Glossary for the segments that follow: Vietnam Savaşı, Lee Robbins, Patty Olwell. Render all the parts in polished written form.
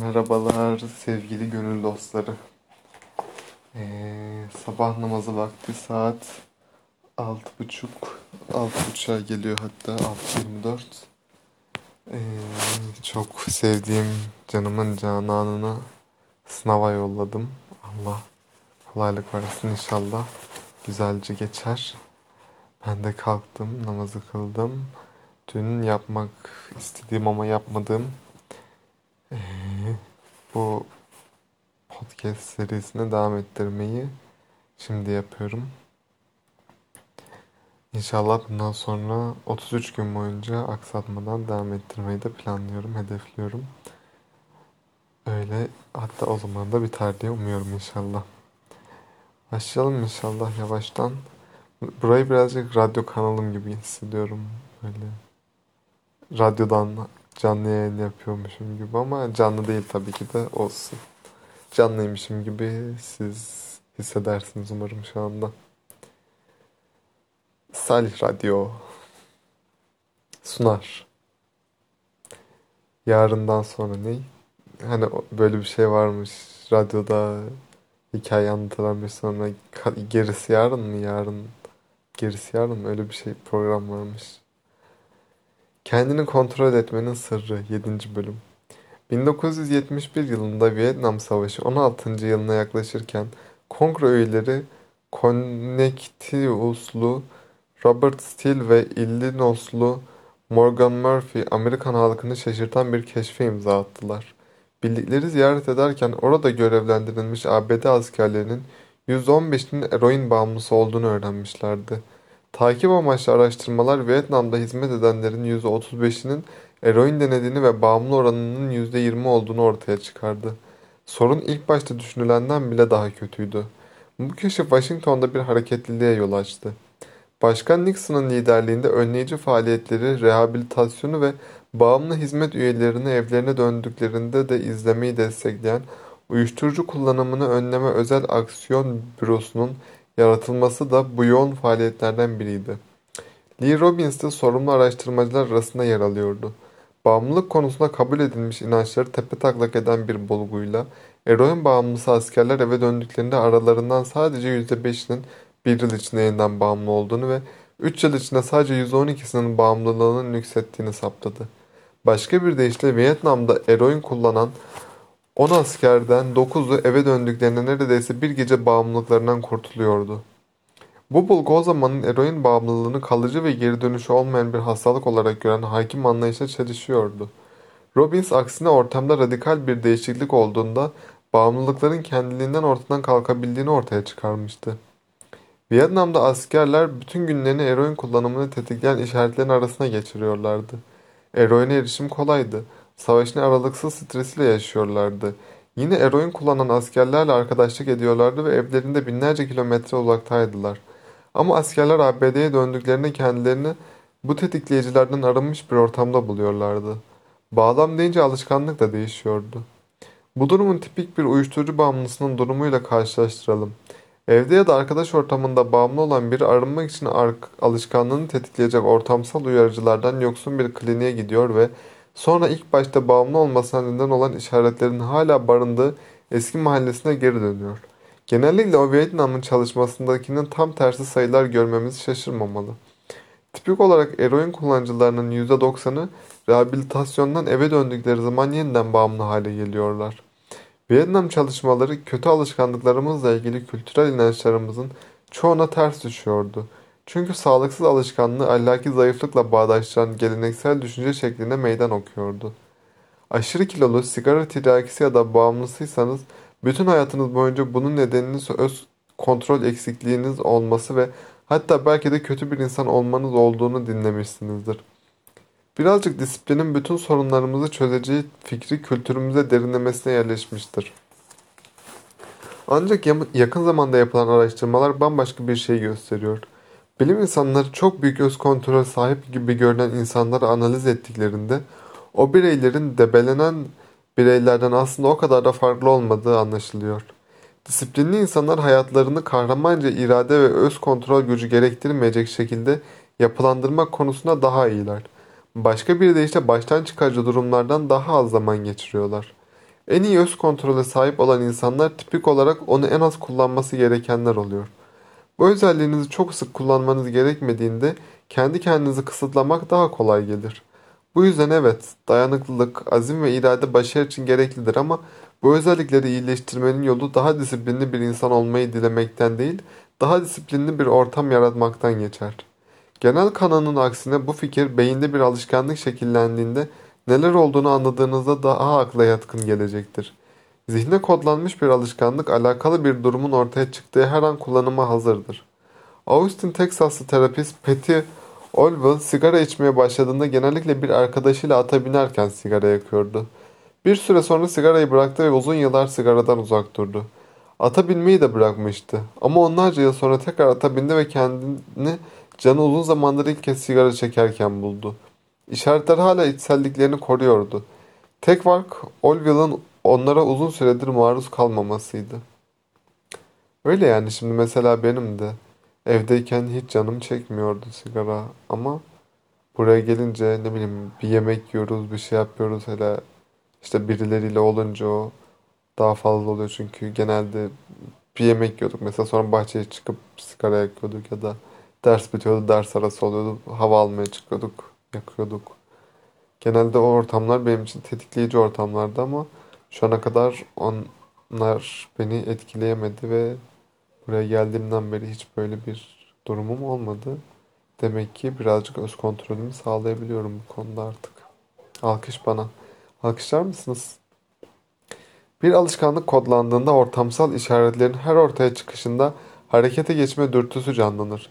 Merhabalar sevgili gönül dostları. Sabah namazı vakti saat 6.30'a geliyor, hatta 6.24. Çok sevdiğim canımın cananını sınava yolladım. Allah kolaylık versin inşallah. Güzelce geçer. Ben de kalktım, namazı kıldım. Dün yapmak istediğim ama yapmadığım bu podcast serisine devam ettirmeyi şimdi yapıyorum. İnşallah bundan sonra 33 gün boyunca aksatmadan devam ettirmeyi de planlıyorum, hedefliyorum. Öyle, hatta o zaman da biter diye umuyorum inşallah. Başlayalım inşallah yavaştan. Burayı birazcık radyo kanalım gibi hissediyorum. Böyle radyodan canlı yayın yapıyormuşum gibi ama canlı değil tabii ki de olsun. Canlıymışım gibi siz hissedersiniz umarım şu anda. Salih Radyo sunar. Yarından sonra ne? Hani böyle bir şey varmış. Radyoda hikaye anlatılan bir sonra gerisi yarın mı? Öyle bir şey program varmış. Kendini kontrol etmenin sırrı 7. bölüm. 1971 yılında Vietnam Savaşı 16. yılına yaklaşırken Kongre üyeleri Connecticutlu Robert Steele ve Illinoislu Morgan Murphy Amerikan halkını şaşırtan bir keşfe imza attılar. Birlikleri ziyaret ederken orada görevlendirilmiş ABD askerlerinin 115'inin eroin bağımlısı olduğunu öğrenmişlerdi. Takip amaçlı araştırmalar Vietnam'da hizmet edenlerin %35'inin eroin denediğini ve bağımlı oranının %20 olduğunu ortaya çıkardı. Sorun ilk başta düşünülenden bile daha kötüydü. Bu keşif Washington'da bir hareketliliğe yol açtı. Başkan Nixon'ın liderliğinde önleyici faaliyetleri, rehabilitasyonu ve bağımlı hizmet üyelerini evlerine döndüklerinde de izlemeyi destekleyen uyuşturucu kullanımını önleme özel aksiyon bürosunun yaratılması da bu yoğun faaliyetlerden biriydi. Lee Robbins de sorumlu araştırmacılar arasında yer alıyordu. Bağımlılık konusunda kabul edilmiş inançları tepetaklak eden bir bulguyla eroin bağımlısı askerler eve döndüklerinde aralarından sadece %5'inin 1 yıl içinde yeniden bağımlı olduğunu ve 3 yıl içinde sadece %12'sinin bağımlılığının yükselttiğini saptadı. Başka bir deyişle Vietnam'da eroin kullanan 10 askerden 9'u eve döndüklerinde neredeyse bir gece bağımlılıklarından kurtuluyordu. Bu bulgu o zamanın eroin bağımlılığını kalıcı ve geri dönüşü olmayan bir hastalık olarak gören hakim anlayışa çelişiyordu. Robbins aksine ortamda radikal bir değişiklik olduğunda bağımlılıkların kendiliğinden ortadan kalkabildiğini ortaya çıkarmıştı. Vietnam'da askerler bütün günlerini eroin kullanımını tetikleyen işaretlerin arasına geçiriyorlardı. Eroine erişim kolaydı. Savaşın aralıksız stresiyle yaşıyorlardı. Yine eroin kullanan askerlerle arkadaşlık ediyorlardı ve evlerinde binlerce kilometre uzaktaydılar. Ama askerler ABD'ye döndüklerinde kendilerini bu tetikleyicilerden arınmış bir ortamda buluyorlardı. Bağlam deyince alışkanlık da değişiyordu. Bu durumun tipik bir uyuşturucu bağımlısının durumuyla karşılaştıralım. Evde ya da arkadaş ortamında bağımlı olan biri arınmak için alışkanlığını tetikleyecek ortamsal uyarıcılardan yoksun bir kliniğe gidiyor ve sonra ilk başta bağımlı olmasına neden olan işaretlerin hala barındığı eski mahallesine geri dönüyor. Genellikle o Vietnam'ın çalışmasındakinin tam tersi sayılar görmemizi şaşırmamalı. Tipik olarak eroin kullanıcılarının %90'ı rehabilitasyondan eve döndükleri zaman yeniden bağımlı hale geliyorlar. Vietnam çalışmaları kötü alışkanlıklarımızla ilgili kültürel inançlarımızın çoğuna ters düşüyordu. Çünkü sağlıksız alışkanlığı ahlaki zayıflıkla bağdaştıran geleneksel düşünce şeklinde meydan okuyordu. Aşırı kilolu, sigara tiryakisi ya da bağımlısıysanız bütün hayatınız boyunca bunun nedeninin öz kontrol eksikliğiniz olması ve hatta belki de kötü bir insan olmanız olduğunu dinlemişsinizdir. Birazcık disiplinin bütün sorunlarımızı çözeceği fikri kültürümüze derinlemesine yerleşmiştir. Ancak yakın zamanda yapılan araştırmalar bambaşka bir şey gösteriyor. Bilim insanları çok büyük öz kontrol sahip gibi görünen insanları analiz ettiklerinde o bireylerin debelenen bireylerden aslında o kadar da farklı olmadığı anlaşılıyor. Disiplinli insanlar hayatlarını kahramanca irade ve öz kontrol gücü gerektirmeyecek şekilde yapılandırmak konusunda daha iyiler. Başka bir deyişle baştan çıkarcı durumlardan daha az zaman geçiriyorlar. En iyi öz kontrole sahip olan insanlar tipik olarak onu en az kullanması gerekenler oluyor. Bu özelliğinizi çok sık kullanmanız gerekmediğinde kendi kendinizi kısıtlamak daha kolay gelir. Bu yüzden evet, dayanıklılık, azim ve irade başarı için gereklidir ama bu özellikleri iyileştirmenin yolu daha disiplinli bir insan olmayı dilemekten değil, daha disiplinli bir ortam yaratmaktan geçer. Genel kananın aksine bu fikir beyinde bir alışkanlık şekillendiğinde neler olduğunu anladığınızda daha akla yatkın gelecektir. Zihne kodlanmış bir alışkanlık alakalı bir durumun ortaya çıktığı her an kullanıma hazırdır. Austin, Teksaslı terapist Patty Olwell sigara içmeye başladığında genellikle bir arkadaşıyla ata binerken sigara yakıyordu. Bir süre sonra sigarayı bıraktı ve uzun yıllar sigaradan uzak durdu. Ata binmeyi de bırakmıştı ama onlarca yıl sonra tekrar ata bindi ve kendini canı uzun zamandır ilk kez sigara çekerken buldu. İşaretler hala içselliklerini koruyordu. Tek fark Olwell'ın onlara uzun süredir maruz kalmamasıydı. Öyle yani, şimdi mesela benim de evdeyken hiç canım çekmiyordu sigara ama buraya gelince ne bileyim bir yemek yiyoruz, bir şey yapıyoruz, hele işte birileriyle olunca o daha fazla oluyor çünkü genelde bir yemek yiyorduk mesela, sonra bahçeye çıkıp sigara yakıyorduk ya da ders bitiyordu, ders arası oluyordu, hava almaya çıkıyorduk, yakıyorduk. Genelde o ortamlar benim için tetikleyici ortamlardı ama şu ana kadar onlar beni etkileyemedi ve buraya geldiğimden beri hiç böyle bir durumum olmadı. Demek ki birazcık öz kontrolümü sağlayabiliyorum bu konuda artık. Alkış bana. Alkışlar mısınız? Bir alışkanlık kodlandığında ortamsal işaretlerin her ortaya çıkışında harekete geçme dürtüsü canlanır.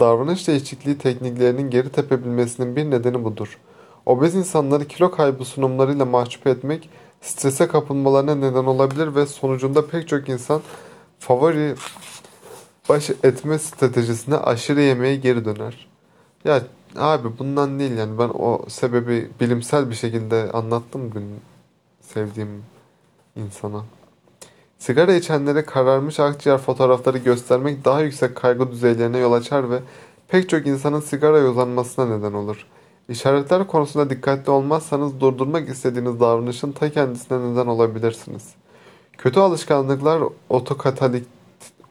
Davranış değişikliği tekniklerinin geri tepebilmesinin bir nedeni budur. Obez insanları kilo kaybı sunumlarıyla mahcup etmek, strese kapılmalarına neden olabilir ve sonucunda pek çok insan favori baş etme stratejisine aşırı yemeğe geri döner. Ya abi bundan değil yani, ben o sebebi bilimsel bir şekilde anlattım dün sevdiğim insana. Sigara içenlere kararmış akciğer fotoğrafları göstermek daha yüksek kaygı düzeylerine yol açar ve pek çok insanın sigaraya uzanmasına neden olur. İşaretler konusunda dikkatli olmazsanız durdurmak istediğiniz davranışın ta kendisine neden olabilirsiniz. Kötü alışkanlıklar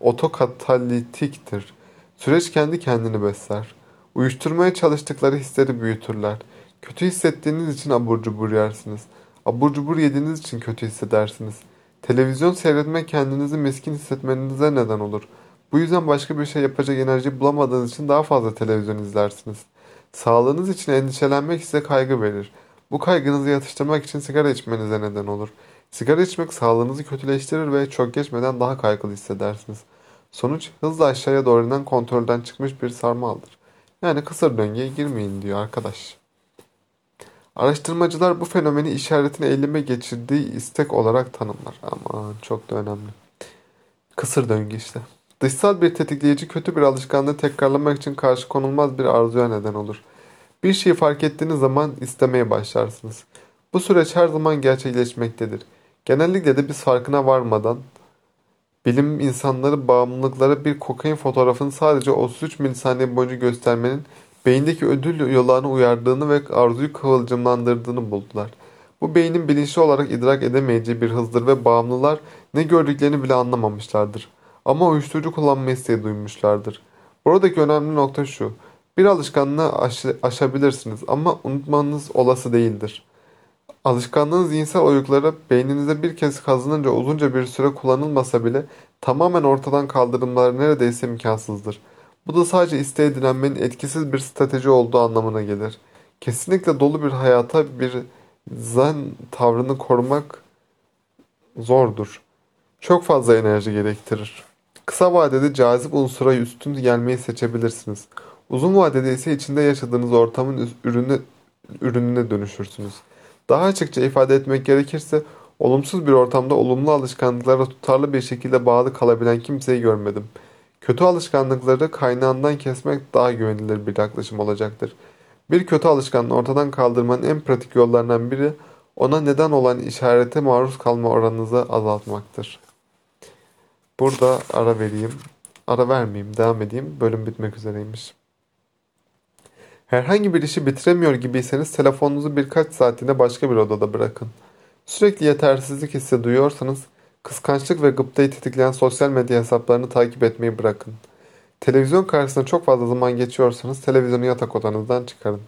otokatalitiktir. Süreç kendi kendini besler. Uyuşturmaya çalıştıkları hisleri büyütürler. Kötü hissettiğiniz için abur cubur yersiniz. Abur cubur yediğiniz için kötü hissedersiniz. Televizyon seyretmek kendinizi miskin hissetmenize neden olur. Bu yüzden başka bir şey yapacak enerji bulamadığınız için daha fazla televizyon izlersiniz. Sağlığınız için endişelenmek size kaygı verir. Bu kaygınızı yatıştırmak için sigara içmenize neden olur. Sigara içmek sağlığınızı kötüleştirir ve çok geçmeden daha kaygılı hissedersiniz. Sonuç hızla aşağıya doğru inen kontrolden çıkmış bir sarmaldır. Yani kısır döngüye girmeyin diyor arkadaş. Araştırmacılar bu fenomeni işaretin eyleme geçirdiği istek olarak tanımlar. Aman çok da önemli. Kısır döngü işte. Dışsal bir tetikleyici kötü bir alışkanlığı tekrarlamak için karşı konulmaz bir arzuya neden olur. Bir şeyi fark ettiğiniz zaman istemeye başlarsınız. Bu süreç her zaman gerçekleşmektedir. Genellikle de biz farkına varmadan bilim insanları bağımlılıklara bir kokain fotoğrafını sadece 33 milisaniye boyunca göstermenin beyindeki ödül yollarını uyardığını ve arzuyu kıvılcımlandırdığını buldular. Bu beynin bilinçli olarak idrak edemeyeceği bir hızdır ve bağımlılar ne gördüklerini bile anlamamışlardır. Ama uyuşturucu kullanma isteği duymuşlardır. Buradaki önemli nokta şu. Bir alışkanlığı aşabilirsiniz ama unutmanız olası değildir. Alışkanlığın zihinsel oyukları beyninize bir kez kazınınca uzunca bir süre kullanılmasa bile tamamen ortadan kaldırımları neredeyse imkansızdır. Bu da sadece isteğe direnmenin etkisiz bir strateji olduğu anlamına gelir. Kesinlikle dolu bir hayata bir zen tavrını korumak zordur. Çok fazla enerji gerektirir. Kısa vadede cazip unsura üstün gelmeyi seçebilirsiniz. Uzun vadede ise içinde yaşadığınız ortamın ürününe dönüşürsünüz. Daha açıkça ifade etmek gerekirse olumsuz bir ortamda olumlu alışkanlıklara tutarlı bir şekilde bağlı kalabilen kimseyi görmedim. Kötü alışkanlıkları kaynağından kesmek daha güvenilir bir yaklaşım olacaktır. Bir kötü alışkanlığı ortadan kaldırmanın en pratik yollarından biri ona neden olan işarete maruz kalma oranınızı azaltmaktır. Burada ara vereyim. Ara vermeyeyim, devam edeyim. Bölüm bitmek üzereymiş. Herhangi bir işi bitiremiyor gibiyseniz telefonunuzu birkaç saatliğine başka bir odada bırakın. Sürekli yetersizlik hissi duyuyorsanız, kıskançlık ve gıptayı tetikleyen sosyal medya hesaplarını takip etmeyi bırakın. Televizyon karşısında çok fazla zaman geçiyorsanız televizyonu yatak odanızdan çıkarın.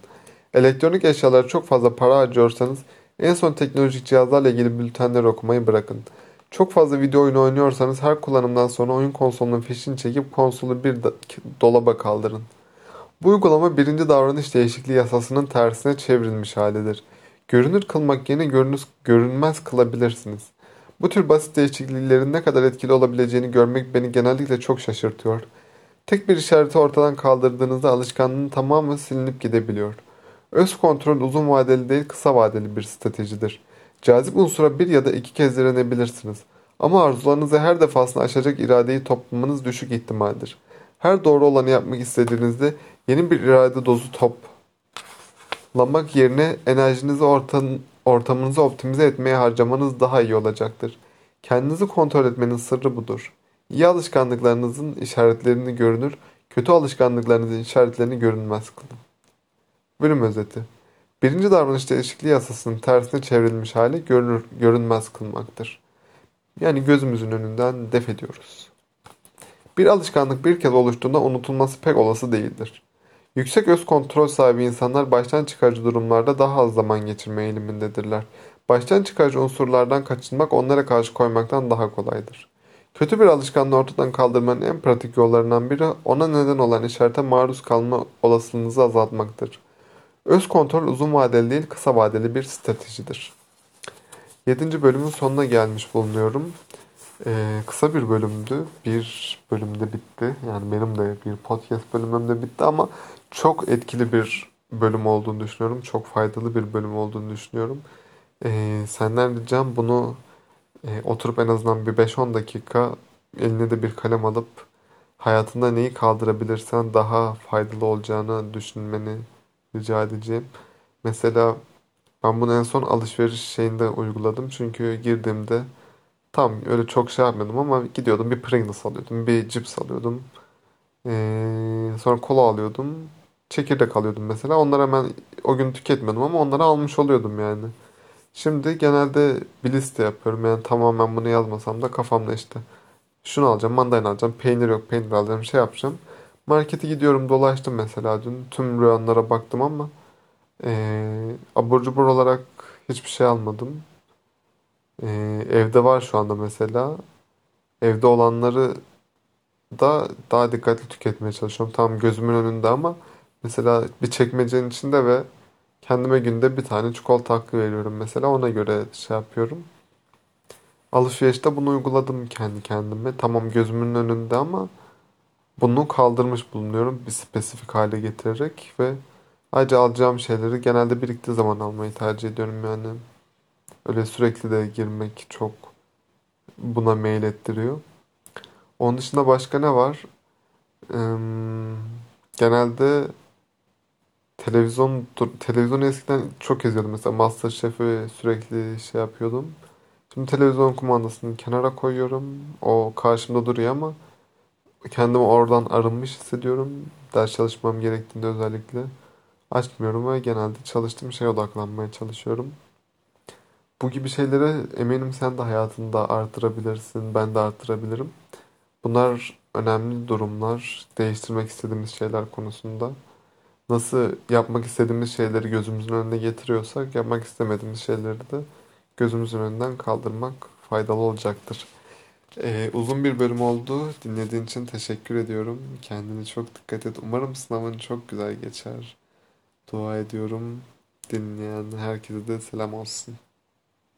Elektronik eşyalara çok fazla para harcıyorsanız en son teknolojik cihazlarla ilgili bültenleri okumayı bırakın. Çok fazla video oyunu oynuyorsanız her kullanımdan sonra oyun konsolunun fişini çekip konsolu bir dolaba kaldırın. Bu uygulama 1. davranış değişikliği yasasının tersine çevrilmiş halidir. Görünür kılmak yerine görünmez kılabilirsiniz. Bu tür basit değişikliklerin ne kadar etkili olabileceğini görmek beni genellikle çok şaşırtıyor. Tek bir işareti ortadan kaldırdığınızda alışkanlığın tamamen silinip gidebiliyor. Öz kontrol uzun vadeli değil kısa vadeli bir stratejidir. Cazip unsura bir ya da iki kez direnebilirsiniz. Ama arzularınızı her defasında aşacak iradeyi toplamanız düşük ihtimaldir. Her doğru olanı yapmak istediğinizde yeni bir irade dozu toplamak yerine enerjinizi ortamınızı optimize etmeye harcamanız daha iyi olacaktır. Kendinizi kontrol etmenin sırrı budur. İyi alışkanlıklarınızın işaretlerini görünür, kötü alışkanlıklarınızın işaretlerini görünmez kılın. Bölüm özeti. 1. davranış değişikliği yasasının tersine çevrilmiş hali görünmez kılmaktır. Yani gözümüzün önünden def ediyoruz. Bir alışkanlık bir kez oluştuğunda unutulması pek olası değildir. Yüksek öz kontrol sahibi insanlar baştan çıkarıcı durumlarda daha az zaman geçirme eğilimindedirler. Baştan çıkarıcı unsurlardan kaçınmak onlara karşı koymaktan daha kolaydır. Kötü bir alışkanlığı ortadan kaldırmanın en pratik yollarından biri ona neden olan işarete maruz kalma olasılığınızı azaltmaktır. Öz kontrol uzun vadeli değil kısa vadeli bir stratejidir. 7. bölümün sonuna gelmiş bulunuyorum. Kısa bir bölümdü. Bir bölümde bitti. Yani benim de bir podcast bölümüm de bitti ama çok etkili bir bölüm olduğunu düşünüyorum. Çok faydalı bir bölüm olduğunu düşünüyorum. Senden ricam bunu oturup en azından bir 5-10 dakika eline de bir kalem alıp hayatında neyi kaldırabilirsen daha faydalı olacağını düşünmeni rica edeceğim. Mesela ben bunu en son alışveriş şeyinde uyguladım. Çünkü girdiğimde tam öyle çok şey yapmadım ama gidiyordum bir Pringles alıyordum, bir cips alıyordum. Sonra kola alıyordum. Çekirdek alıyordum mesela. Onları hemen o gün tüketmedim ama onları almış oluyordum yani. Şimdi genelde bir liste yapıyorum. Yani tamamen bunu yazmasam da kafamda işte şunu alacağım, mandalina alacağım, peynir yok, peynir alacağım, şey yapacağım. Markete gidiyorum dolaştım mesela dün. Tüm reyonlara baktım ama abur cubur olarak hiçbir şey almadım. Evde var şu anda mesela. Evde olanları da daha dikkatli tüketmeye çalışıyorum. Tamam gözümün önünde ama mesela bir çekmecenin içinde ve kendime günde bir tane çikolata hakkı veriyorum mesela. Ona göre şey yapıyorum. Alışverişte bunu uyguladım kendi kendime. Tamam gözümün önünde ama bunu kaldırmış bulunuyorum bir spesifik hale getirerek ve ayrıca alacağım şeyleri genelde biriktiği zaman almayı tercih ediyorum yani. Öyle sürekli de girmek çok buna meyil ettiriyor. Onun dışında başka ne var? Genelde televizyonu eskiden çok izliyordum. Mesela MasterChef'i sürekli şey yapıyordum. Şimdi televizyon kumandasını kenara koyuyorum. O karşımda duruyor ama kendimi oradan arınmış hissediyorum. Ders çalışmam gerektiğinde özellikle açmıyorum ve genelde çalıştığım şeye odaklanmaya çalışıyorum. Bu gibi şeylere eminim sen de hayatında artırabilirsin, ben de artırabilirim. Bunlar önemli durumlar, değiştirmek istediğimiz şeyler konusunda. Nasıl yapmak istediğimiz şeyleri gözümüzün önüne getiriyorsak, yapmak istemediğimiz şeyleri de gözümüzün önünden kaldırmak faydalı olacaktır. Uzun bir bölüm oldu. Dinlediğin için teşekkür ediyorum. Kendine çok dikkat et. Umarım sınavın çok güzel geçer. Dua ediyorum. Dinleyen herkese de selam olsun.